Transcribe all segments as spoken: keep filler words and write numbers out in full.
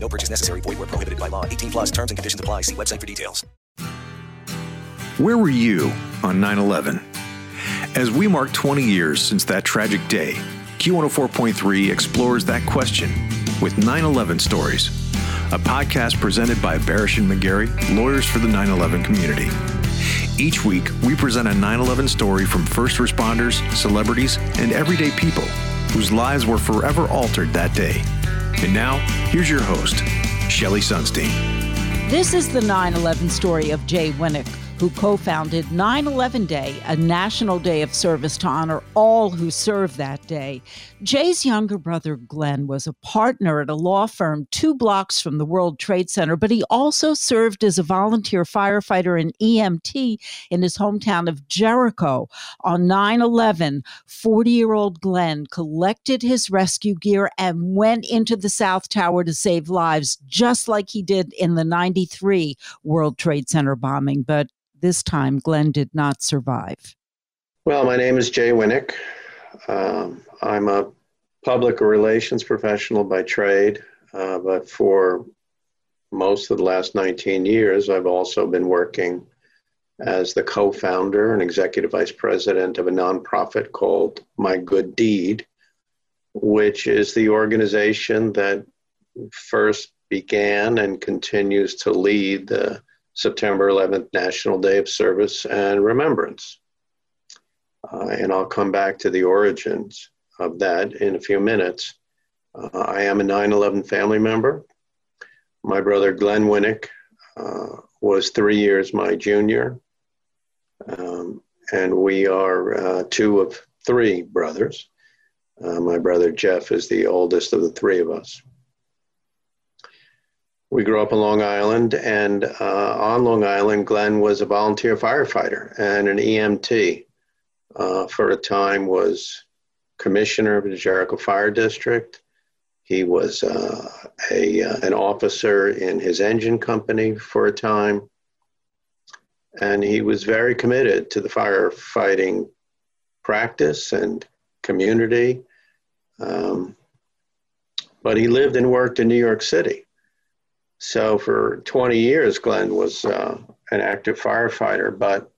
No purchase necessary. Void where prohibited by law. eighteen plus terms and conditions apply. See website for details. Where were you on nine eleven? As we mark twenty years since that tragic day, Q one oh four point three explores that question with nine eleven Stories, a podcast presented by Barasch and McGarry, lawyers for the nine eleven community. Each week, we present a nine eleven story from first responders, celebrities, and everyday people whose lives were forever altered that day. And now, here's your host, Shelly Sunstein. This is the nine eleven story of Jay Winnick, who co-founded nine eleven Day, a national day of service to honor all who served that day. Jay's younger brother, Glenn, was a partner at a law firm two blocks from the World Trade Center, but he also served as a volunteer firefighter and E M T in his hometown of Jericho. On nine eleven, forty-year-old Glenn collected his rescue gear and went into the South Tower to save lives, just like he did in the ninety-three World Trade Center bombing. But this time, Glenn did not survive. Well, my name is Jay Winnick. Um, I'm a public relations professional by trade, uh, but for most of the last nineteen years, I've also been working as the co-founder and executive vice president of a nonprofit called My Good Deed, which is the organization that first began and continues to lead the September eleventh National Day of Service and Remembrance. Uh, and I'll come back to the origins of that in a few minutes. Uh, I am a nine eleven family member. My brother Glenn Winnick uh, was three years my junior. Um, and we are uh, two of three brothers. Uh, my brother Jeff is the oldest of the three of us. We grew up on Long Island, and uh, on Long Island, Glenn was a volunteer firefighter and an E M T. Uh, for a time was commissioner of the Jericho Fire District. He was uh, a uh, an officer in his engine company for a time, and he was very committed to the firefighting practice and community. Um, but he lived and worked in New York City. So for twenty years, Glenn was uh, an active firefighter, but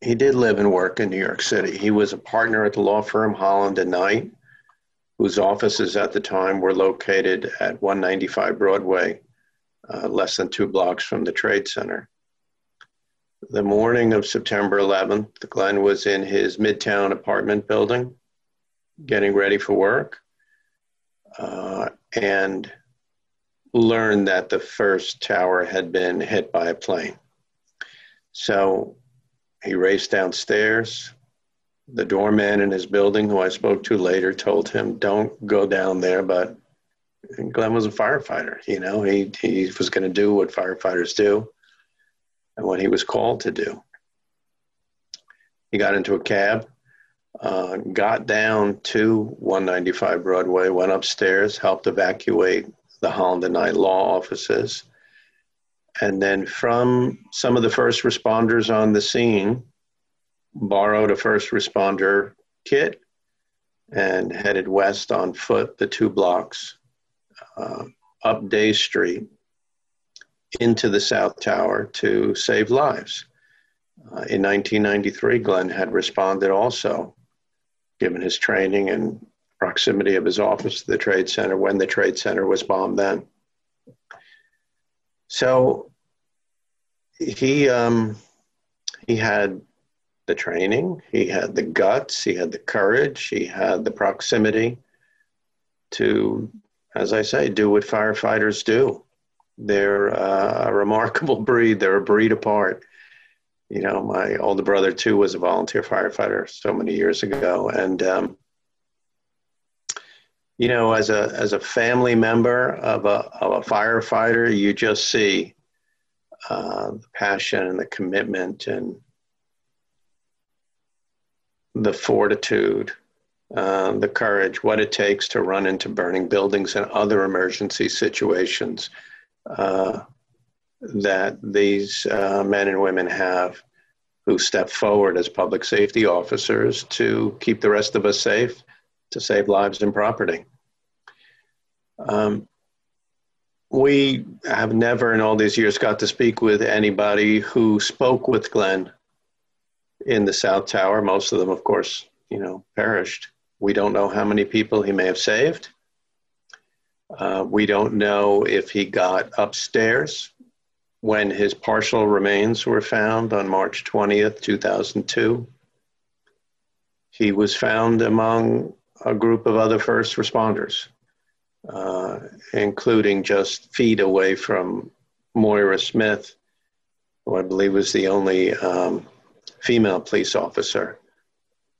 he did live and work in New York City. He was a partner at the law firm Holland and Knight, whose offices at the time were located at one ninety-five Broadway, uh, less than two blocks from the Trade Center. The morning of September eleventh, Glenn was in his Midtown apartment building, getting ready for work, uh, and learned that the first tower had been hit by a plane. So he raced downstairs. The doorman in his building, who I spoke to later, told him, don't go down there. But Glenn was a firefighter, you know, he, he was going to do what firefighters do and what he was called to do. He got into a cab, uh, got down to one ninety-five Broadway, went upstairs, helped evacuate the Holland and Knight law offices. And then from some of the first responders on the scene, borrowed a first responder kit and headed west on foot the two blocks uh, up Day Street into the South Tower to save lives. Uh, in nineteen ninety-three, Glenn had responded also, given his training and proximity of his office to the Trade Center when the Trade Center was bombed then. So he um, he had the training, he had the guts, he had the courage, he had the proximity to, as I say, do what firefighters do. They're uh, a remarkable breed. They're a breed apart. You know, my older brother, too, was a volunteer firefighter so many years ago, and um you know, as a as a family member of a of a firefighter, you just see uh, the passion and the commitment and the fortitude, uh, the courage, what it takes to run into burning buildings and other emergency situations uh, that these uh, men and women have who step forward as public safety officers to keep the rest of us safe, to save lives and property. Um, we have never in all these years got to speak with anybody who spoke with Glenn in the South Tower. Most of them, of course, you know, perished. We don't know how many people he may have saved. Uh, we don't know if he got upstairs when his partial remains were found on March twentieth, two thousand two. He was found among a group of other first responders, uh, including just feet away from Moira Smith, who I believe was the only um, female police officer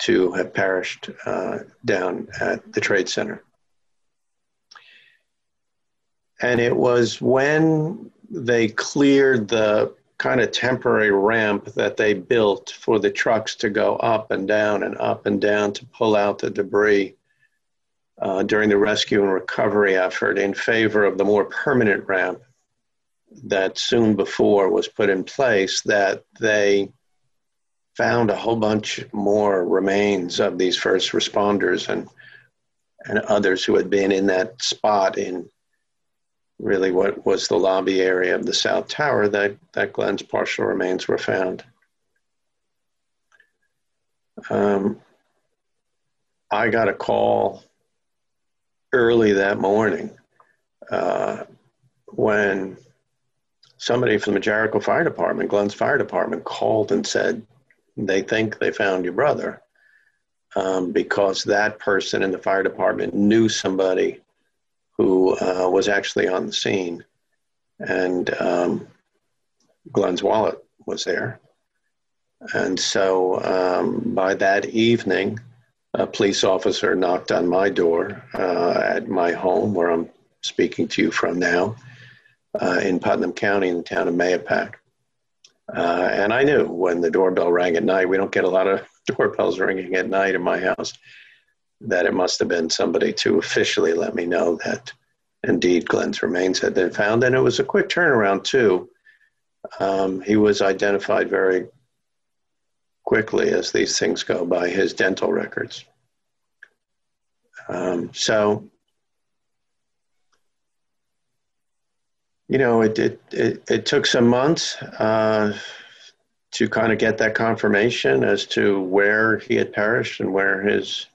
to have perished uh, down at the Trade Center. And it was when they cleared the kind of temporary ramp that they built for the trucks to go up and down and up and down to pull out the debris uh, during the rescue and recovery effort in favor of the more permanent ramp that soon before was put in place, that they found a whole bunch more remains of these first responders and and others who had been in that spot in really what was the lobby area of the South Tower that, that Glenn's partial remains were found. Um, I got a call early that morning uh, when somebody from the Jericho Fire Department, Glenn's fire department, called and said, they think they found your brother um, because that person in the fire department knew somebody who uh, was actually on the scene, and um, Glenn's wallet was there. And so um, by that evening, a police officer knocked on my door uh, at my home, where I'm speaking to you from now, uh, in Putnam County in the town of Mayapack. Uh, and I knew when the doorbell rang at night — we don't get a lot of doorbells ringing at night in my house — that it must have been somebody to officially let me know that indeed Glenn's remains had been found. And it was a quick turnaround too. Um, he was identified very quickly, as these things go, by his dental records. Um, so, you know, it, it, it, it took some months uh, to kind of get that confirmation as to where he had perished and where his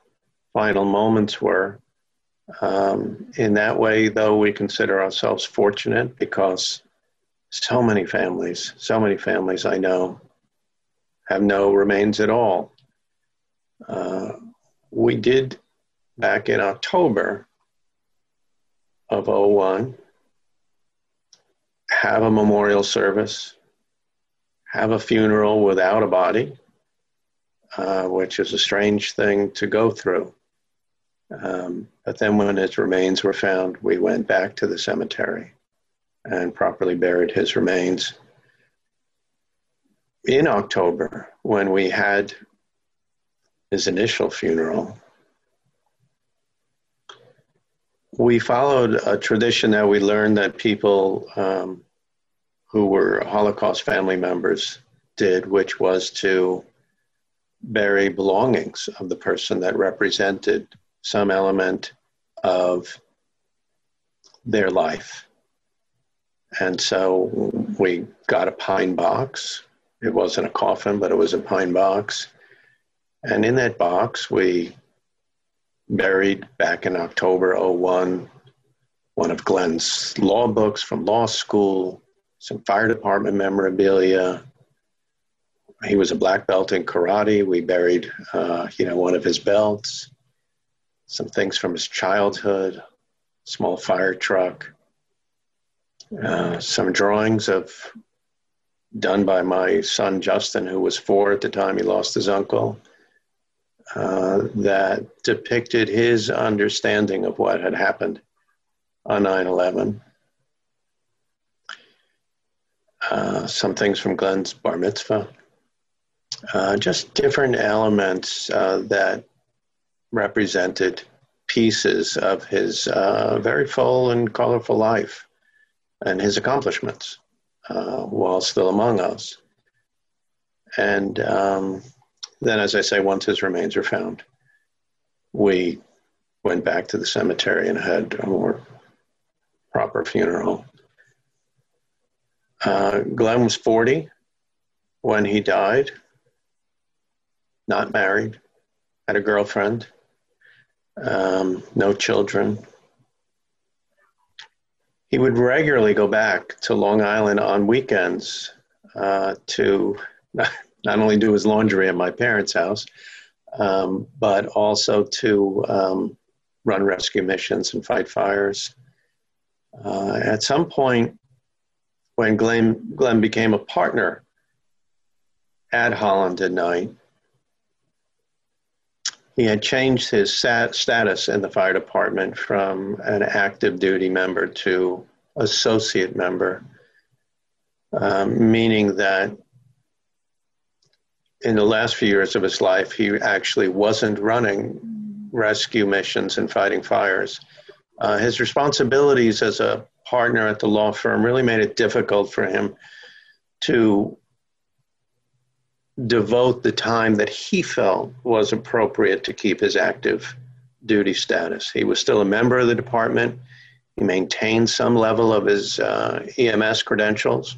final moments were. Um, in that way, though, we consider ourselves fortunate, because so many families, so many families I know have no remains at all. Uh, we did, back in October of oh one, have a memorial service, have a funeral without a body, uh, which is a strange thing to go through. Um, but then when his remains were found, we went back to the cemetery and properly buried his remains. In October, when we had his initial funeral, we followed a tradition that we learned that people um, who were Holocaust family members did, which was to bury belongings of the person that represented some element of their life. And so we got a pine box. It wasn't a coffin, but it was a pine box. And in that box, we buried, back in October oh one, one of Glenn's law books from law school, some fire department memorabilia. He was a black belt in karate. We buried, uh, you know, one of his belts, some things from his childhood, small fire truck, uh, some drawings of done by my son, Justin, who was four at the time he lost his uncle, uh, that depicted his understanding of what had happened on nine eleven. uh, some things from Glenn's bar mitzvah, uh, just different elements uh, that represented pieces of his uh, very full and colorful life and his accomplishments uh, while still among us. And um, then, as I say, once his remains are found, we went back to the cemetery and had a more proper funeral. Uh, Glenn was forty when he died, not married, had a girlfriend, um, no children. He would regularly go back to Long Island on weekends uh, to not only do his laundry at my parents' house, um, but also to um, run rescue missions and fight fires. Uh, at some point, when Glenn, Glenn became a partner at Holland and Knight, he had changed his sat- status in the fire department from an active duty member to associate member, um, meaning that in the last few years of his life, he actually wasn't running rescue missions and fighting fires. Uh, his responsibilities as a partner at the law firm really made it difficult for him to devote the time that he felt was appropriate to keep his active duty status. He was still a member of the department. He maintained some level of his uh, E M S credentials.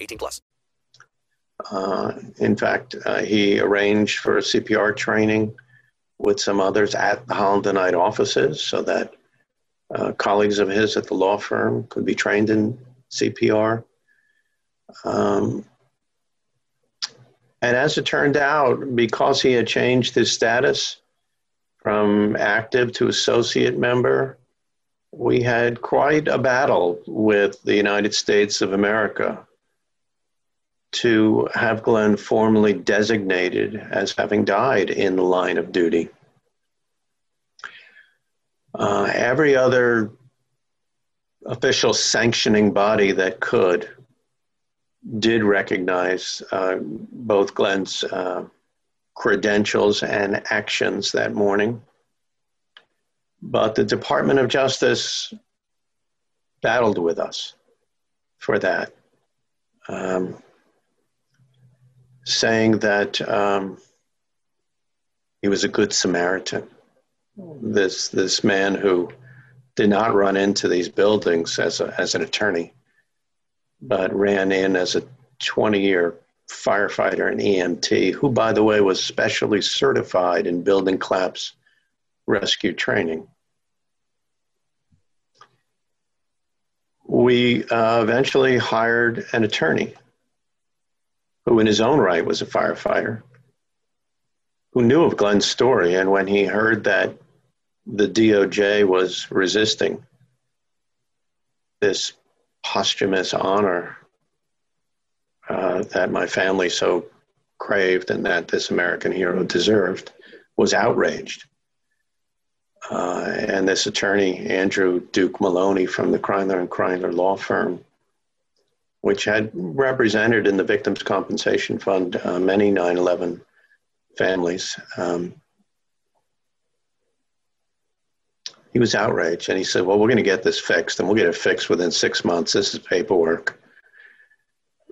eighteen plus. Uh, in fact, uh, he arranged for C P R training with some others at the Holland and Knight offices so that uh, colleagues of his at the law firm could be trained in C P R. Um, And as it turned out, because he had changed his status from active to associate member, we had quite a battle with the United States of America to have Glenn formally designated as having died in the line of duty. Uh, every other official sanctioning body that could did recognize uh, both Glenn's uh, credentials and actions that morning. But the Department of Justice battled with us for that, um, saying that um, he was a good Samaritan. This this man who did not run into these buildings as a, as an attorney, but ran in as a twenty-year firefighter and E M T, who, by the way, was specially certified in building collapse rescue training. We uh, eventually hired an attorney who in his own right was a firefighter, who knew of Glenn's story, and when he heard that the D O J was resisting this posthumous honor uh, that my family so craved and that this American hero deserved, was outraged. Uh, and this attorney, Andrew Duke Maloney from the Kreindler and Kreindler law firm, which had represented in the Victims' Compensation Fund uh, many nine eleven families, um, he was outraged, and he said, well, we're going to get this fixed, and we'll get it fixed within six months. This is paperwork.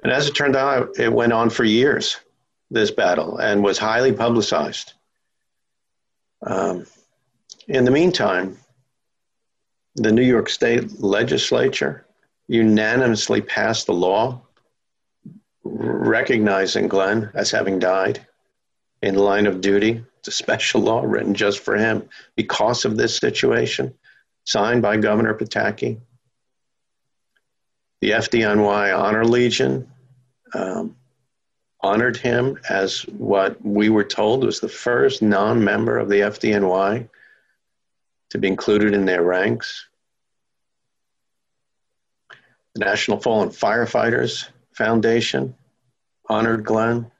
And as it turned out, it went on for years, this battle, and was highly publicized. Um, in the meantime, the New York State legislature unanimously passed the law recognizing Glenn as having died in line of duty. It's a special law written just for him because of this situation, signed by Governor Pataki. the F D N Y Honor Legion um, honored him as what we were told was the first non-member of the F D N Y to be included in their ranks. The National Fallen Firefighters Foundation honored Glenn.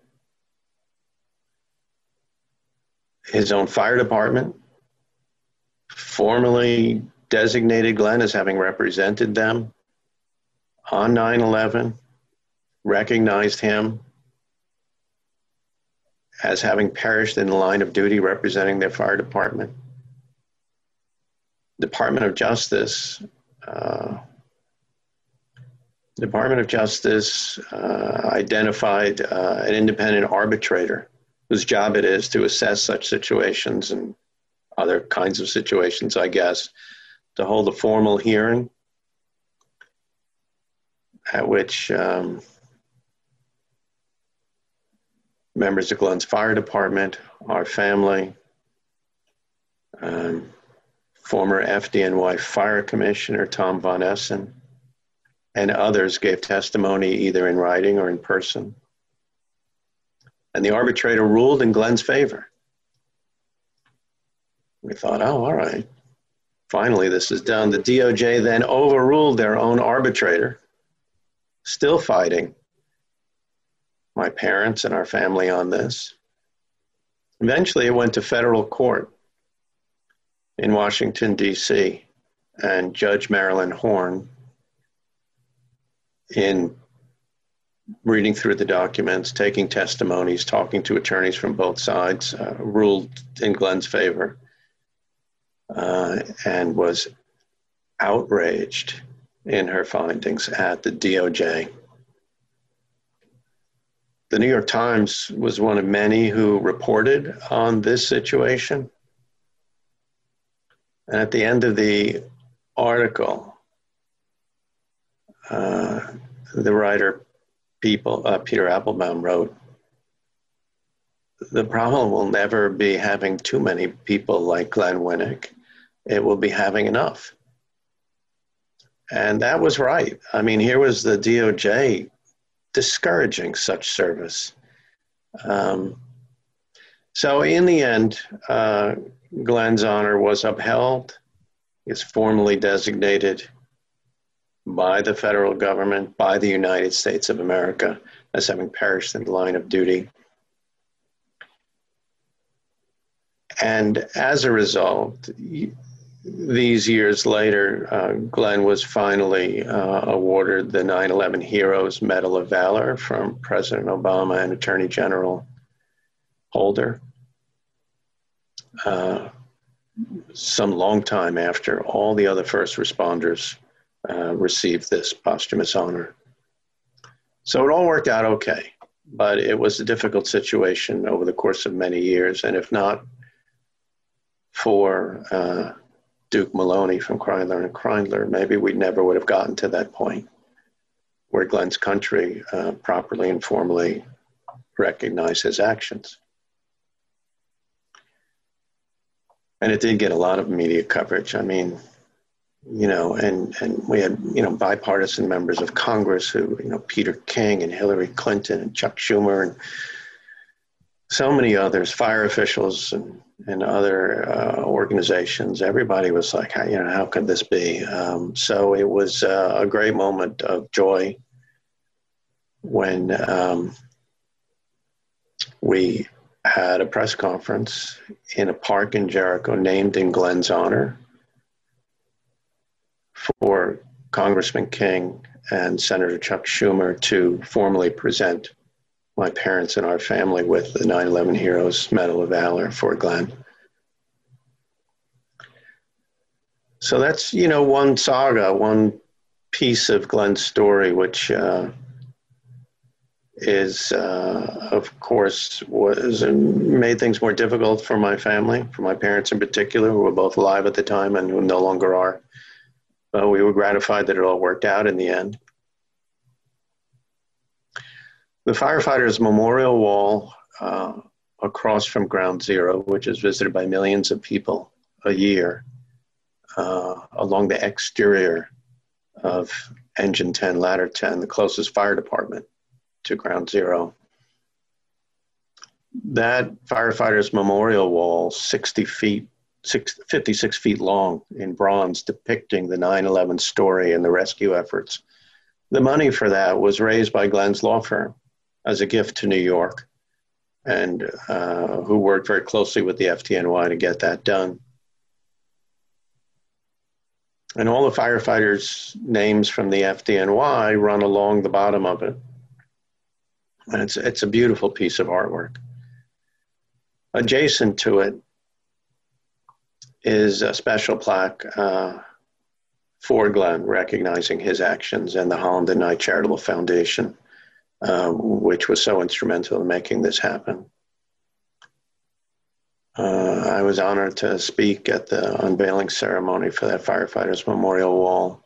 His own fire department formally designated Glenn as having represented them on nine eleven, recognized him as having perished in the line of duty representing their fire department. Department of Justice, uh, Department of Justice uh, identified uh, an independent arbitrator whose job it is to assess such situations and other kinds of situations, I guess, to hold a formal hearing at which um, members of Glenn's fire department, our family, um, former F D N Y fire commissioner Tom Von Essen, and others gave testimony either in writing or in person. And the arbitrator ruled in Glenn's favor. We thought, oh, all right. Finally, this is done. The D O J then overruled their own arbitrator, still fighting my parents and our family on this. Eventually, it went to federal court in Washington, D C, and Judge Marilyn Horn, in reading through the documents, taking testimonies, talking to attorneys from both sides, uh, ruled in Glenn's favor uh, and was outraged in her findings at the D O J. The New York Times was one of many who reported on this situation. And at the end of the article, uh, the writer People, uh, Peter Appelbaum wrote, "The problem will never be having too many people like Glenn Winnick. It will be having enough." And that was right. I mean, here was the D O J discouraging such service. Um, so in the end, uh, Glenn's honor was upheld. It's formally designated by the federal government, by the United States of America, as having perished in the line of duty. And as a result, these years later, uh, Glenn was finally uh, awarded the nine eleven Heroes Medal of Valor from President Obama and Attorney General Holder, uh, some long time after all the other first responders Uh, received this posthumous honor. So it all worked out okay, but it was a difficult situation over the course of many years. And if not for uh, Duke Maloney from Kreindler and Kreindler, maybe we never would have gotten to that point where Glenn's country uh, properly and formally recognized his actions. And it did get a lot of media coverage. I mean, you know, and, and we had, you know, bipartisan members of Congress who, you know, Peter King and Hillary Clinton and Chuck Schumer and so many others, fire officials and, and other uh, organizations. Everybody was like, how, you know, how could this be? Um, so it was uh, a great moment of joy when um, we had a press conference in a park in Jericho named in Glenn's honor, for Congressman King and Senator Chuck Schumer to formally present my parents and our family with the nine eleven Heroes Medal of Valor for Glenn. So that's, you know, one saga, one piece of Glenn's story, which uh, is, uh, of course, was made things more difficult for my family, for my parents in particular, who were both alive at the time and who no longer are. But we were gratified that it all worked out in the end. The firefighters' memorial wall uh, across from Ground Zero, which is visited by millions of people a year, uh, along the exterior of Engine ten, Ladder ten, the closest fire department to ground zero. That firefighters' memorial wall, sixty feet, six, fifty-six feet long in bronze, depicting the nine eleven story and the rescue efforts. The money for that was raised by Glenn's law firm as a gift to New York, and uh, who worked very closely with the F D N Y to get that done. And all the firefighters' names from the F D N Y run along the bottom of it. And it's, it's a beautiful piece of artwork. Adjacent to it is a special plaque uh, for Glenn, recognizing his actions, and the Holland and Knight Charitable Foundation, uh, which was so instrumental in making this happen. Uh, I was honored to speak at the unveiling ceremony for that firefighters' memorial wall.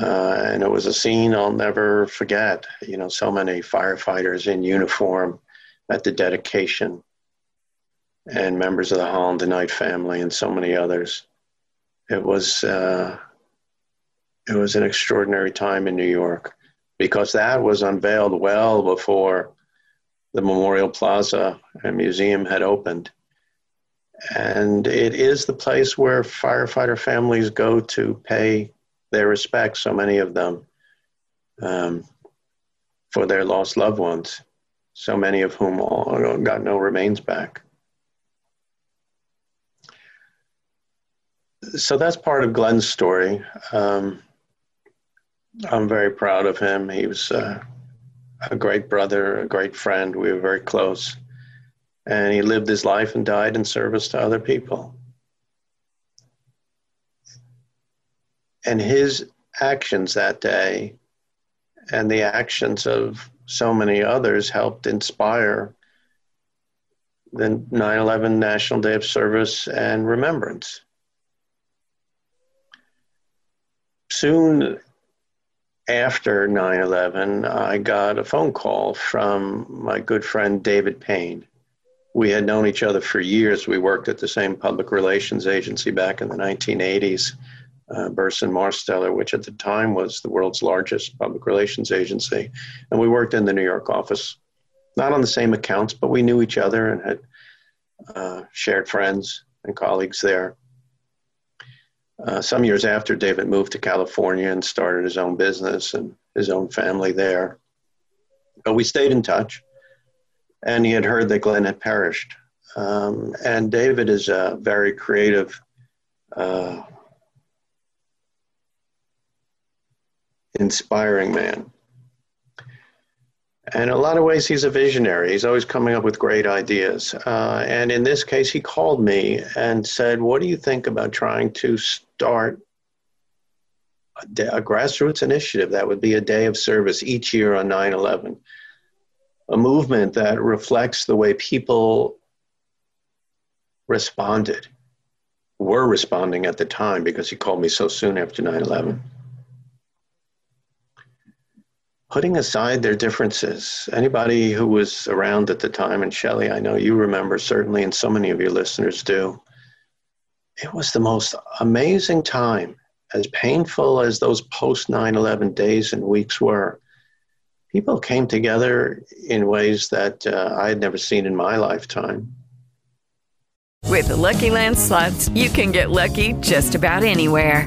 Uh, and it was a scene I'll never forget. You know, so many firefighters in uniform at the dedication, and members of the Holland and Knight family and so many others. It was, uh, it was an extraordinary time in New York, because that was unveiled well before the Memorial Plaza and Museum had opened. And it is the place where firefighter families go to pay their respects, so many of them, um, for their lost loved ones, so many of whom all got no remains back. So that's part of Glenn's story. Um, I'm very proud of him. He was uh, a great brother, a great friend. We were very close. And he lived his life and died in service to other people. And his actions that day and the actions of so many others helped inspire the nine eleven National Day of Service and Remembrance. Soon after nine eleven, I got a phone call from my good friend, David Payne. We had known each other for years. We worked at the same public relations agency back in the nineteen eighties, uh, Burson-Marsteller, which at the time was the world's largest public relations agency. And we worked in the New York office, not on the same accounts, but we knew each other and had uh, shared friends and colleagues there. Uh, some years after, David moved to California and started his own business and his own family there. But we stayed in touch, and he had heard that Glenn had perished. Um, and David is a very creative uh, inspiring man. And in a lot of ways, he's a visionary. He's always coming up with great ideas. Uh, and in this case, he called me and said, what do you think about trying to start a, day, a grassroots initiative that would be a day of service each year on nine eleven? A movement that reflects the way people responded, were responding at the time, because he called me so soon after nine eleven. Putting aside their differences, anybody who was around at the time, and Shelly, I know you remember certainly, and so many of your listeners do, it was the most amazing time. As painful as those post nine eleven days and weeks were, people came together in ways that uh, I had never seen in my lifetime. With the Lucky Land Slots, you can get lucky just about anywhere.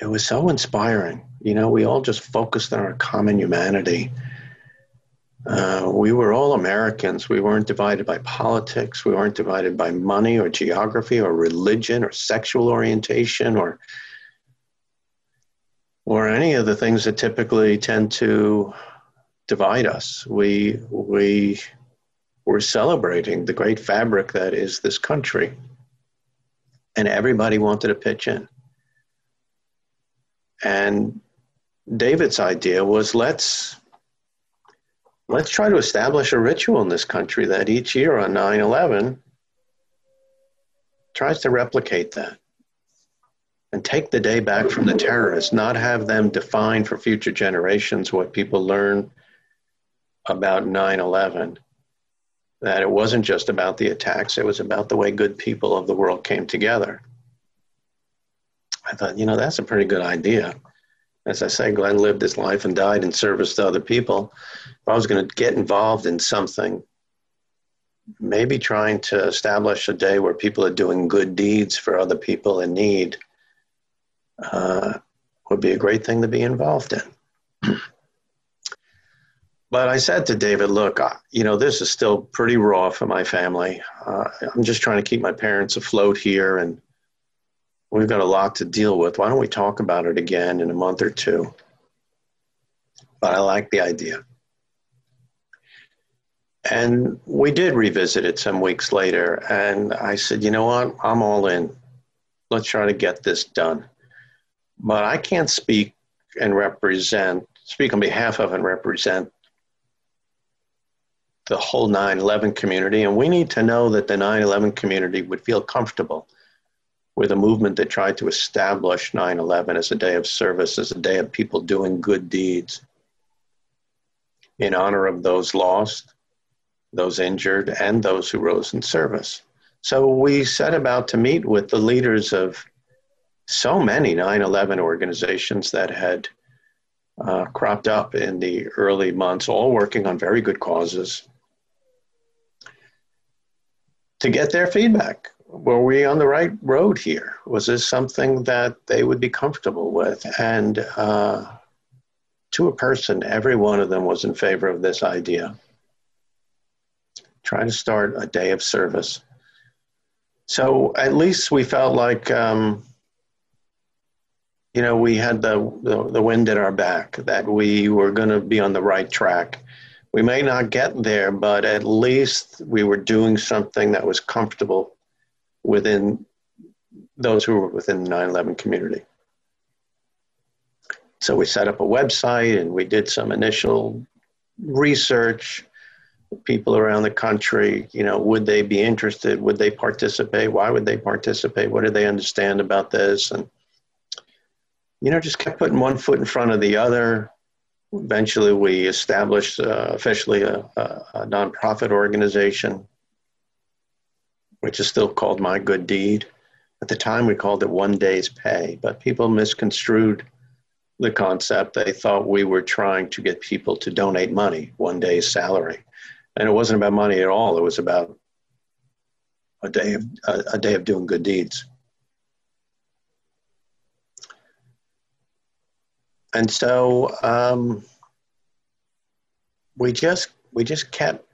It was so inspiring. You know, we all just focused on our common humanity Uh, we were all Americans. We weren't divided by politics. We weren't divided by money or geography or religion or sexual orientation or or any of the things that typically tend to divide us. We we were celebrating the great fabric that is this country, and everybody wanted to pitch in. And David's idea was let's let's try to establish a ritual in this country that each year on nine eleven tries to replicate that and take the day back from the terrorists, not have them define for future generations what people learn about nine eleven, that it wasn't just about the attacks, it was about the way good people of the world came together. I thought, you know, that's a pretty good idea. As I say, Glenn lived his life and died in service to other people. If I was going to get involved in something, maybe trying to establish a day where people are doing good deeds for other people in need uh, would be a great thing to be involved in. But I said to David, look, I, you know, this is still pretty raw for my family. Uh, I'm just trying to keep my parents afloat here, and we've got a lot to deal with. Why don't we talk about it again in a month or two? But I like the idea. And we did revisit it some weeks later. And I said, you know what? I'm all in. Let's try to get this done. But I can't speak and represent, speak on behalf of and represent the whole nine eleven community. And we need to know that the nine eleven community would feel comfortable with a movement that tried to establish nine eleven as a day of service, as a day of people doing good deeds in honor of those lost, those injured, and those who rose in service. So we set about to meet with the leaders of so many nine eleven organizations that had uh, cropped up in the early months, all working on very good causes, to get their feedback. Were we on the right road here? Was this something that they would be comfortable with? And uh, to a person, every one of them was in favor of this idea. Try to start a day of service. So at least we felt like, um, you know, we had the, the, the wind at our back, that we were going to be on the right track. We may not get there, but at least we were doing something that was comfortable within those who were within the nine eleven community. So we set up a website and we did some initial research. People around the country, you know, would they be interested? Would they participate? Why would they participate? What do they understand about this? And, you know, just kept putting one foot in front of the other. Eventually we established uh, officially a, a, a nonprofit organization, which is still called My Good Deed. At the time, we called it One Day's Pay, but people misconstrued the concept. They thought we were trying to get people to donate money, one day's salary. And it wasn't about money at all. It was about a day of, a, a day of doing good deeds. And so um, we just we just kept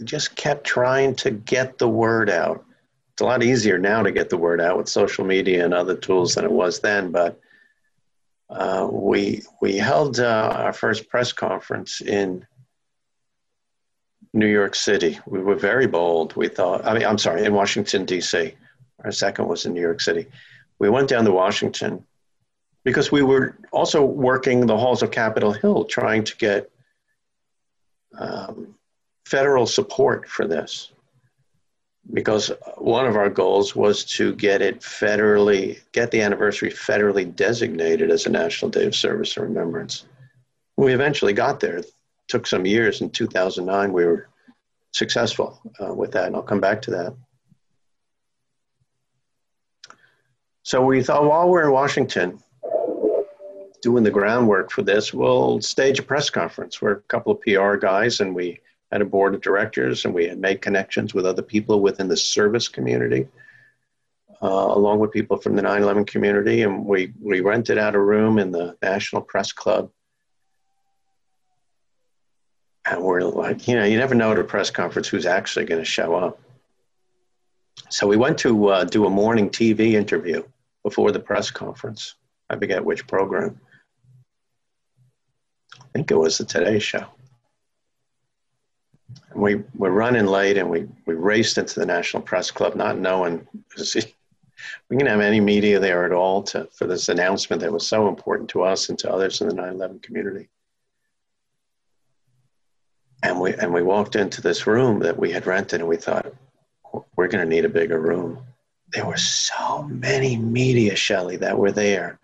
We just kept trying to get the word out. It's a lot easier now to get the word out with social media and other tools than it was then, but uh, we we held uh, our first press conference in New York City. We were very bold. We thought, I mean, I'm sorry, in Washington, D C. Our second was in New York City. We went down to Washington because we were also working the halls of Capitol Hill trying to get um, federal support for this, because one of our goals was to get it federally, get the anniversary federally designated as a National Day of Service and Remembrance. We eventually got there. It took some years. In two thousand nine, we were successful uh, with that, and I'll come back to that. So we thought, while we're in Washington doing the groundwork for this, we'll stage a press conference. We're a couple of P R guys, and we had a board of directors, and we had made connections with other people within the service community, uh, along with people from the nine eleven community. And we, we rented out a room in the National Press Club And we're like, you know, you never know at a press conference who's actually going to show up. So we went to uh, do a morning T V interview before the press conference. I forget which program. I think it was the Today Show. And we were running late, and we, we raced into the National Press Club, not knowing we can have any media there at all to, for this announcement that was so important to us and to others in the nine eleven community. And we, and we walked into this room that we had rented, and we thought, we're going to need a bigger room. There were so many media, Shelley, that were there,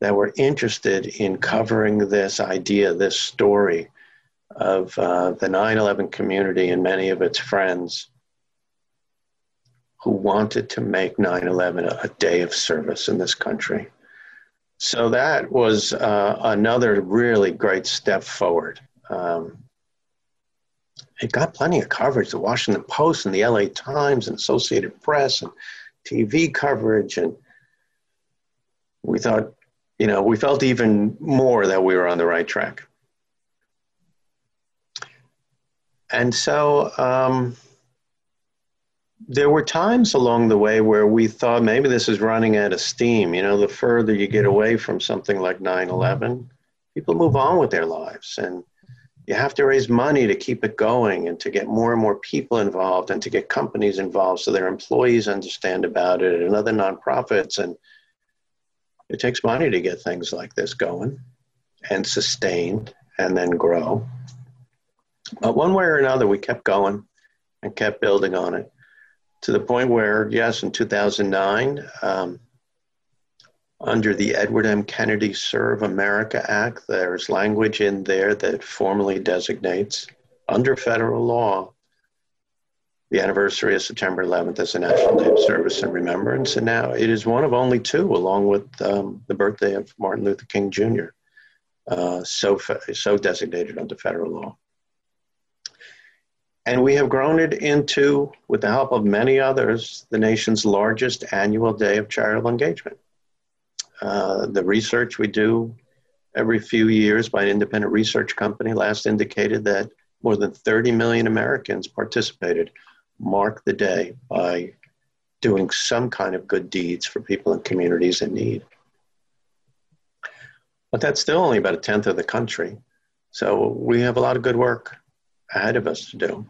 that were interested in covering this idea, this story of uh, the nine eleven community and many of its friends who wanted to make nine eleven a, a day of service in this country. So that was uh, another really great step forward. Um, It got plenty of coverage, the Washington Post and the L A Times and Associated Press and T V coverage. And we thought, you know, we felt even more that we were on the right track. And so um, there were times along the way where we thought maybe this is running out of steam. You know, the further you get away from something like nine eleven, people move on with their lives. And you have to raise money to keep it going and to get more and more people involved and to get companies involved so their employees understand about it and other nonprofits. And it takes money to get things like this going and sustained and then grow. But one way or another, we kept going and kept building on it to the point where, yes, in two thousand nine, um, under the Edward M. Kennedy Serve America Act, there's language in there that formally designates, under federal law, the anniversary of September eleventh as a National Day of Service and Remembrance. And now it is one of only two, along with um, the birthday of Martin Luther King Junior, uh, so, fe- so designated under federal law. And we have grown it into, with the help of many others, the nation's largest annual day of charitable engagement. Uh, the research we do every few years by an independent research company last indicated that more than thirty million Americans participated, marked the day by doing some kind of good deeds for people in communities in need. But that's still only about a tenth of the country. So we have a lot of good work ahead of us to do.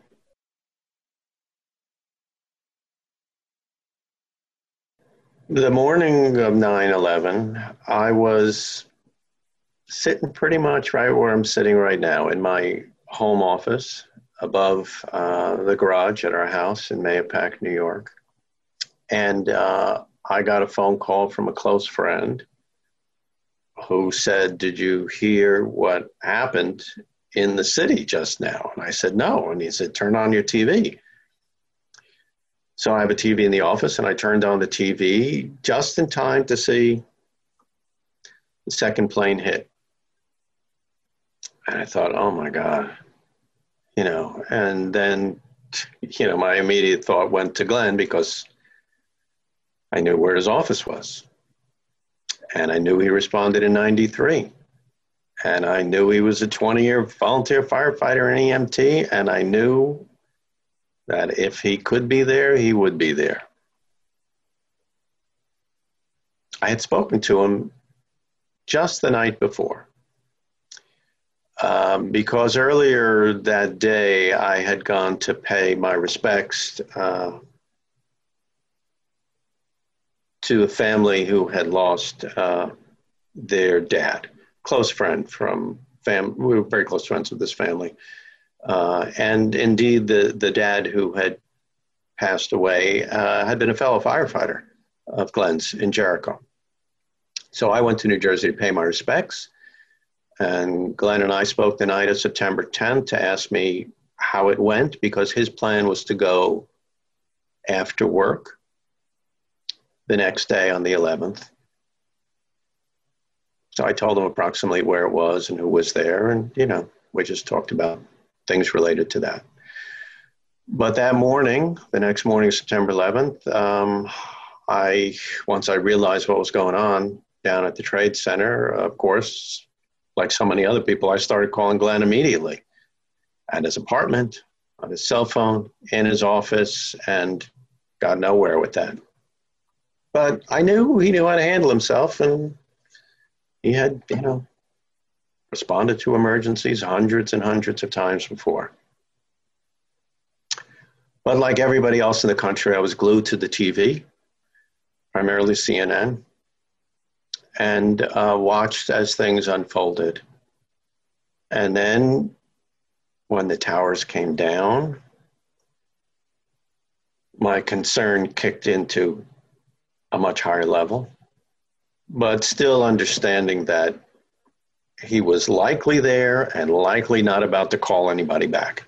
The morning of nine eleven, I was sitting pretty much right where I'm sitting right now, in my home office above uh, the garage at our house in Mayapack, New York. And uh, I got a phone call from a close friend who said, "Did you hear what happened in the city just now?" And I said, "No." And he said, "Turn on your T V." So I have a T V in the office, and I turned on the T V just in time to see the second plane hit. And I thought, oh my God, you know, and then, you know, my immediate thought went to Glenn because I knew where his office was. And I knew he responded in ninety-three. And I knew he was a twenty-year volunteer firefighter and E M T, and I knew that if he could be there, he would be there. I had spoken to him just the night before, um, because earlier that day I had gone to pay my respects uh, to a family who had lost uh, their dad, close friend from fam. We were very close friends with this family. Uh, and indeed, the, the dad who had passed away uh, had been a fellow firefighter of Glenn's in Jericho. So I went to New Jersey to pay my respects. And Glenn and I spoke the night of September tenth to ask me how it went, because his plan was to go after work the next day on the eleventh. So I told him approximately where it was and who was there. And, you know, we just talked about things related to that. But that morning, the next morning, September eleventh, um, I, once I realized what was going on down at the Trade Center, of course, like so many other people, I started calling Glenn immediately. at his apartment, on his cell phone, in his office, and got nowhere with that. But I knew he knew how to handle himself, and he had, you know, responded to emergencies hundreds and hundreds of times before. But like everybody else in the country, I was glued to the T V, primarily C N N, and uh, watched as things unfolded. And then when the towers came down, my concern kicked into a much higher level, but still understanding that he was likely there and likely not about to call anybody back.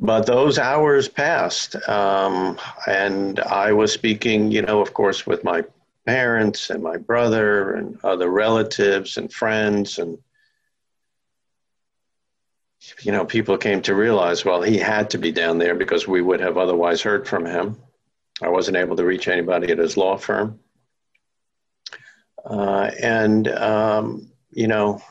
But those hours passed, um, and I was speaking, you know, of course, with my parents and my brother and other relatives and friends, and, you know, people came to realize, well, he had to be down there because we would have otherwise heard from him. I wasn't able to reach anybody at his law firm. Uh, and, um, you know,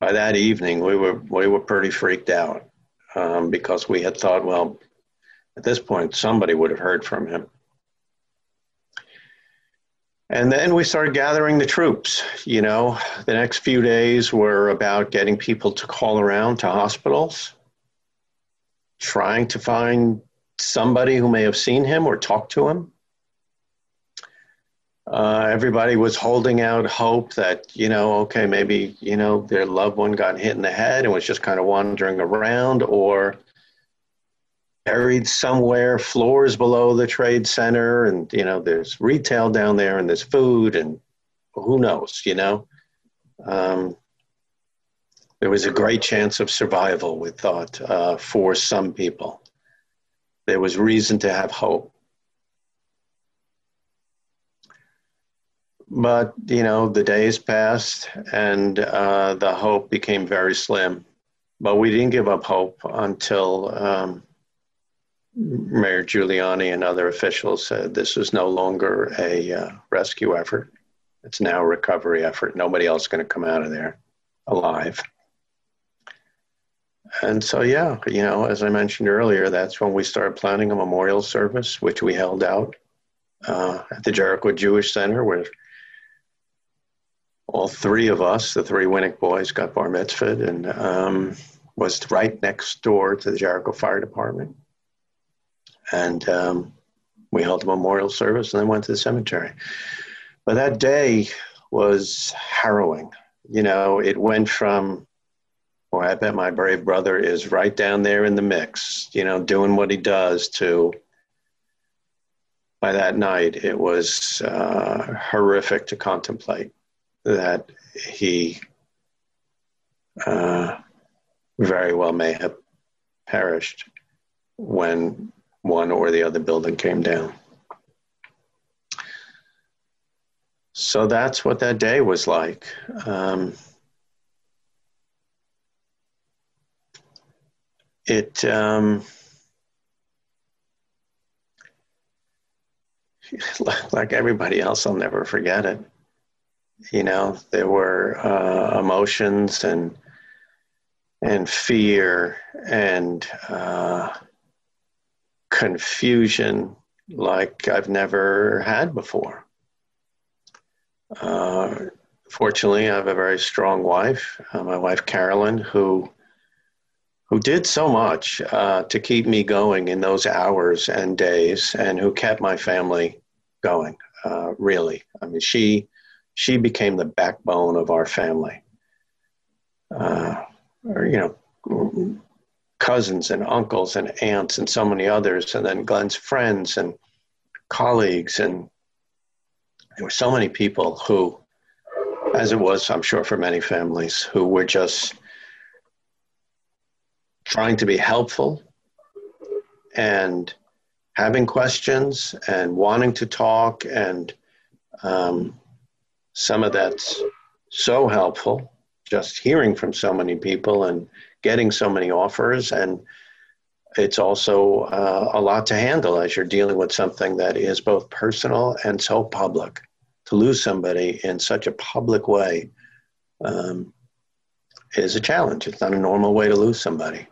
by that evening, we were, we were pretty freaked out. Um, because we had thought, well, at this point, somebody would have heard from him. And then we started gathering the troops. You know, the next few days were about getting people to call around to hospitals, trying to find somebody who may have seen him or talked to him. Uh, everybody was holding out hope that, you know, okay, maybe, you know, their loved one got hit in the head and was just kind of wandering around or buried somewhere floors below the Trade Center. And, you know, there's retail down there and there's food and who knows, you know. Um, there was a great chance of survival, we thought, uh, for some people. There was reason to have hope. But, you know, the days passed and uh, the hope became very slim. But we didn't give up hope until um, Mayor Giuliani and other officials said this is no longer a uh, rescue effort. It's now a recovery effort. Nobody else is going to come out of there alive. And so, yeah, you know, as I mentioned earlier, that's when we started planning a memorial service, which we held out uh, at the Jericho Jewish Center, where all three of us, the three Winnick boys, got bar mitzvahed and um, was right next door to the Jericho Fire Department. And um, we held a memorial service and then went to the cemetery. But that day was harrowing. You know, it went from, boy, I bet my brave brother is right down there in the mix, you know, doing what he does, to by that night, it was uh, horrific to contemplate. That he uh, very well may have perished when one or the other building came down. So that's what that day was like. Um, it, um, like everybody else, I'll never forget it. You know, there were uh, emotions and and fear and uh, confusion like I've never had before. Uh, fortunately, I have a very strong wife, uh, my wife Carolyn, who who did so much uh, to keep me going in those hours and days, and who kept my family going. Uh, really, I mean, she. She became the backbone of our family. Uh, or, you know, cousins and uncles and aunts and so many others, and then Glenn's friends and colleagues. And there were so many people who, as it was, I'm sure, for many families, who were just trying to be helpful and having questions and wanting to talk and, um, some of that's so helpful, just hearing from so many people and getting so many offers. And it's also uh, a lot to handle as you're dealing with something that is both personal and so public. To lose somebody in such a public way um, is a challenge. It's not a normal way to lose somebody.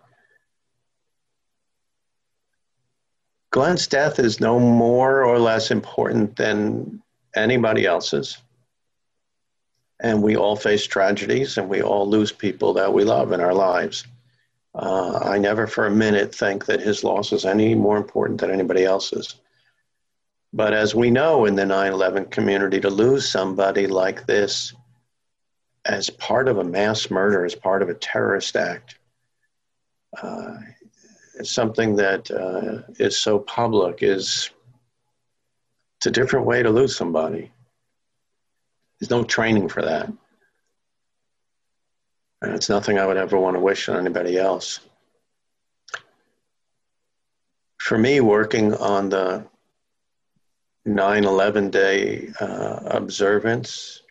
Glenn's death is no more or less important than anybody else's. And we all face tragedies, and we all lose people that we love in our lives. Uh, I never for a minute think that his loss is any more important than anybody else's. But as we know in the nine eleven community, to lose somebody like this as part of a mass murder, as part of a terrorist act, uh, it's something that uh, is so public, is it's a different way to lose somebody. There's no training for that. And it's nothing I would ever want to wish on anybody else. For me, working on the nine eleven day uh, observance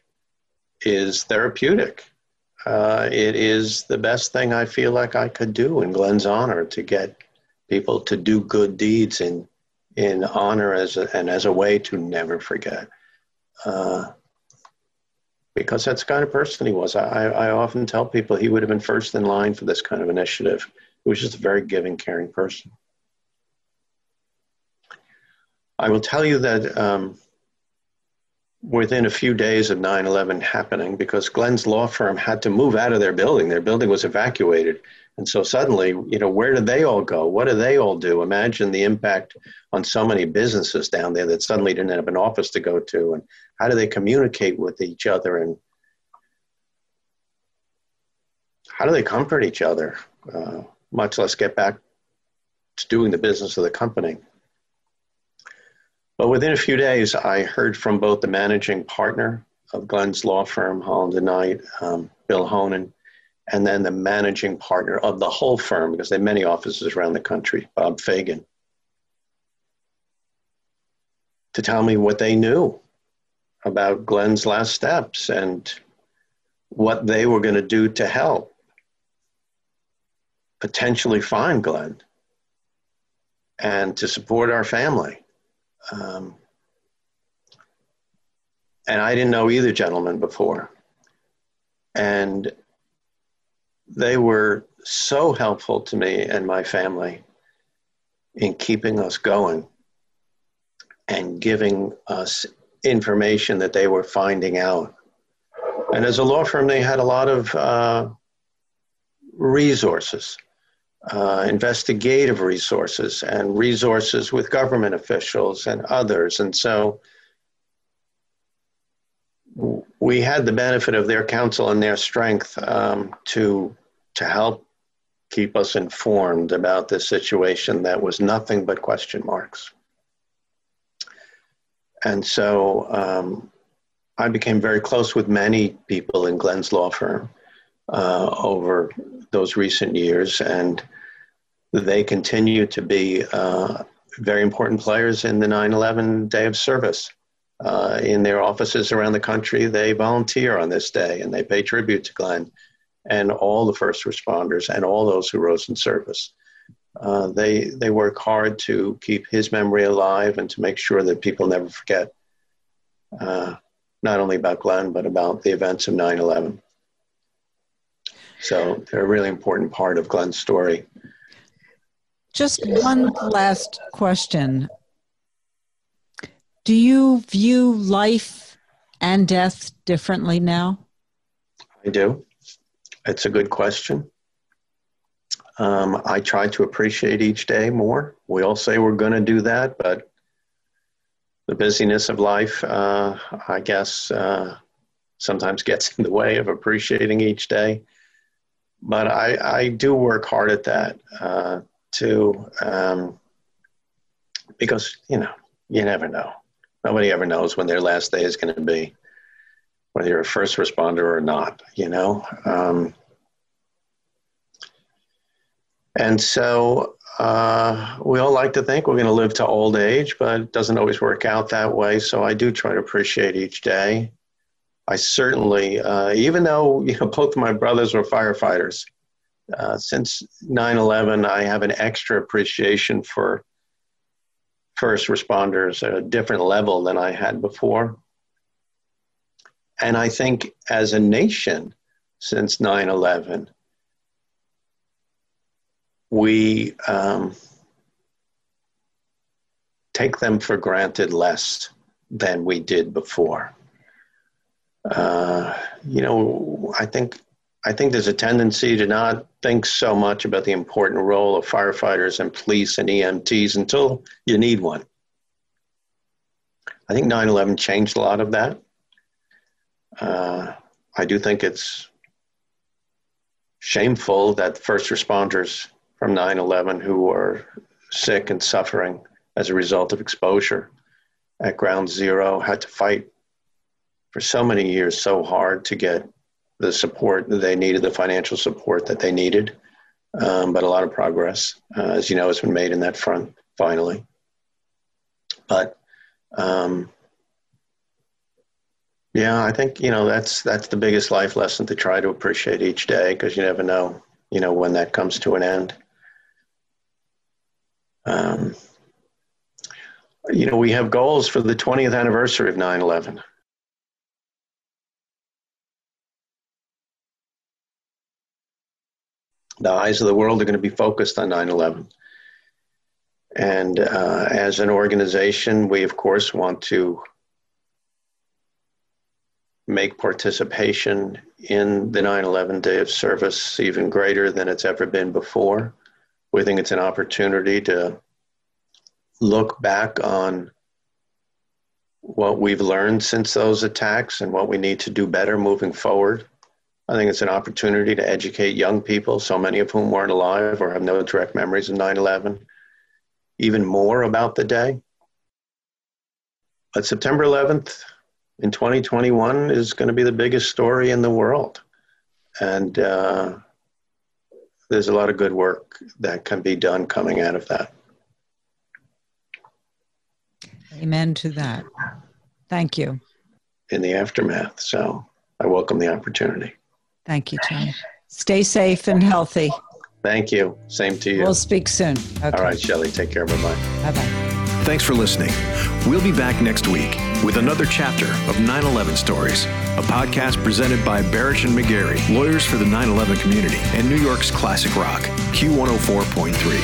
is therapeutic. Uh, it is the best thing I feel like I could do in Glenn's honor, to get people to do good deeds in in honor as a, and as a way to never forget. Uh, because that's the kind of person he was. I, I often tell people he would have been first in line for this kind of initiative. He was just a very giving, caring person. I will tell you that um, within a few days of nine eleven happening, because Glenn's law firm had to move out of their building. Their building was evacuated. And so suddenly, you know, where do they all go? What do they all do? Imagine the impact on so many businesses down there that suddenly didn't have an office to go to. And how do they communicate with each other? And how do they comfort each other? Uh, much less get back to doing the business of the company. But within a few days, I heard from both the managing partner of Glenn's law firm, Holland and Knight, um, Bill Honan, and then the managing partner of the whole firm, because they had many offices around the country, Bob Fagan, to tell me what they knew about Glenn's last steps and what they were going to do to help potentially find Glenn and to support our family. Um, and I didn't know either gentleman before. And they were so helpful to me and my family in keeping us going and giving us information that they were finding out. And as a law firm, they had a lot of uh, resources. Uh, investigative resources and resources with government officials and others. And so we had the benefit of their counsel and their strength um, to, to help keep us informed about this situation that was nothing but question marks. And so um, I became very close with many people in Glenn's law firm uh, over those recent years, and they continue to be uh, very important players in the nine eleven Day of Service. Uh, in their offices around the country, they volunteer on this day, and they pay tribute to Glenn and all the first responders and all those who rose in service. Uh, they, they work hard to keep his memory alive and to make sure that people never forget, uh, not only about Glenn, but about the events of nine eleven. So they're a really important part of Glenn's story. Just one last question. Do you view life and death differently now? I do. It's a good question. Um, I try to appreciate each day more. We all say we're going to do that, but the busyness of life, uh, I guess, uh, sometimes gets in the way of appreciating each day. But I, I do work hard at that, uh, too, um, because, you know, you never know. Nobody ever knows when their last day is going to be, whether you're a first responder or not, you know. Um, and so uh, we all like to think we're going to live to old age, but it doesn't always work out that way. So I do try to appreciate each day. I certainly, uh, even though, you know, both my brothers were firefighters, uh, since nine eleven, I have an extra appreciation for first responders at a different level than I had before. And I think as a nation, since nine eleven. We um, take them for granted less than we did before. Uh, you know, I think I think there's a tendency to not think so much about the important role of firefighters and police and E M Ts until you need one. I think nine eleven changed a lot of that. Uh, I do think it's shameful that first responders from nine eleven who were sick and suffering as a result of exposure at ground zero had to fight for so many years so hard to get the support that they needed, the financial support that they needed. Um, but a lot of progress, uh, as you know, has been made in that front finally. But Um, yeah, I think, you know, that's, that's the biggest life lesson, to try to appreciate each day, because you never know, you know, when that comes to an end. Um, you know, we have goals for the twentieth anniversary of nine eleven. The eyes of the world are going to be focused on nine eleven. And uh, as an organization, we, of course, want to make participation in the nine eleven Day of Service even greater than it's ever been before. We think it's an opportunity to look back on what we've learned since those attacks and what we need to do better moving forward. I think it's an opportunity to educate young people, so many of whom weren't alive or have no direct memories of nine eleven. Even more about the day. But September eleventh in twenty twenty-one is going to be the biggest story in the world. And uh, there's a lot of good work that can be done coming out of that. Amen to that. Thank you. In the aftermath. So I welcome the opportunity. Thank you, Tom. Stay safe and healthy. Thank you. Same to you. We'll speak soon. Okay. All right, Shelly. Take care. Bye-bye. Bye-bye. Thanks for listening. We'll be back next week with another chapter of nine eleven Stories, a podcast presented by Barasch and McGarry, lawyers for the nine eleven community, and New York's classic rock, Q one oh four point three.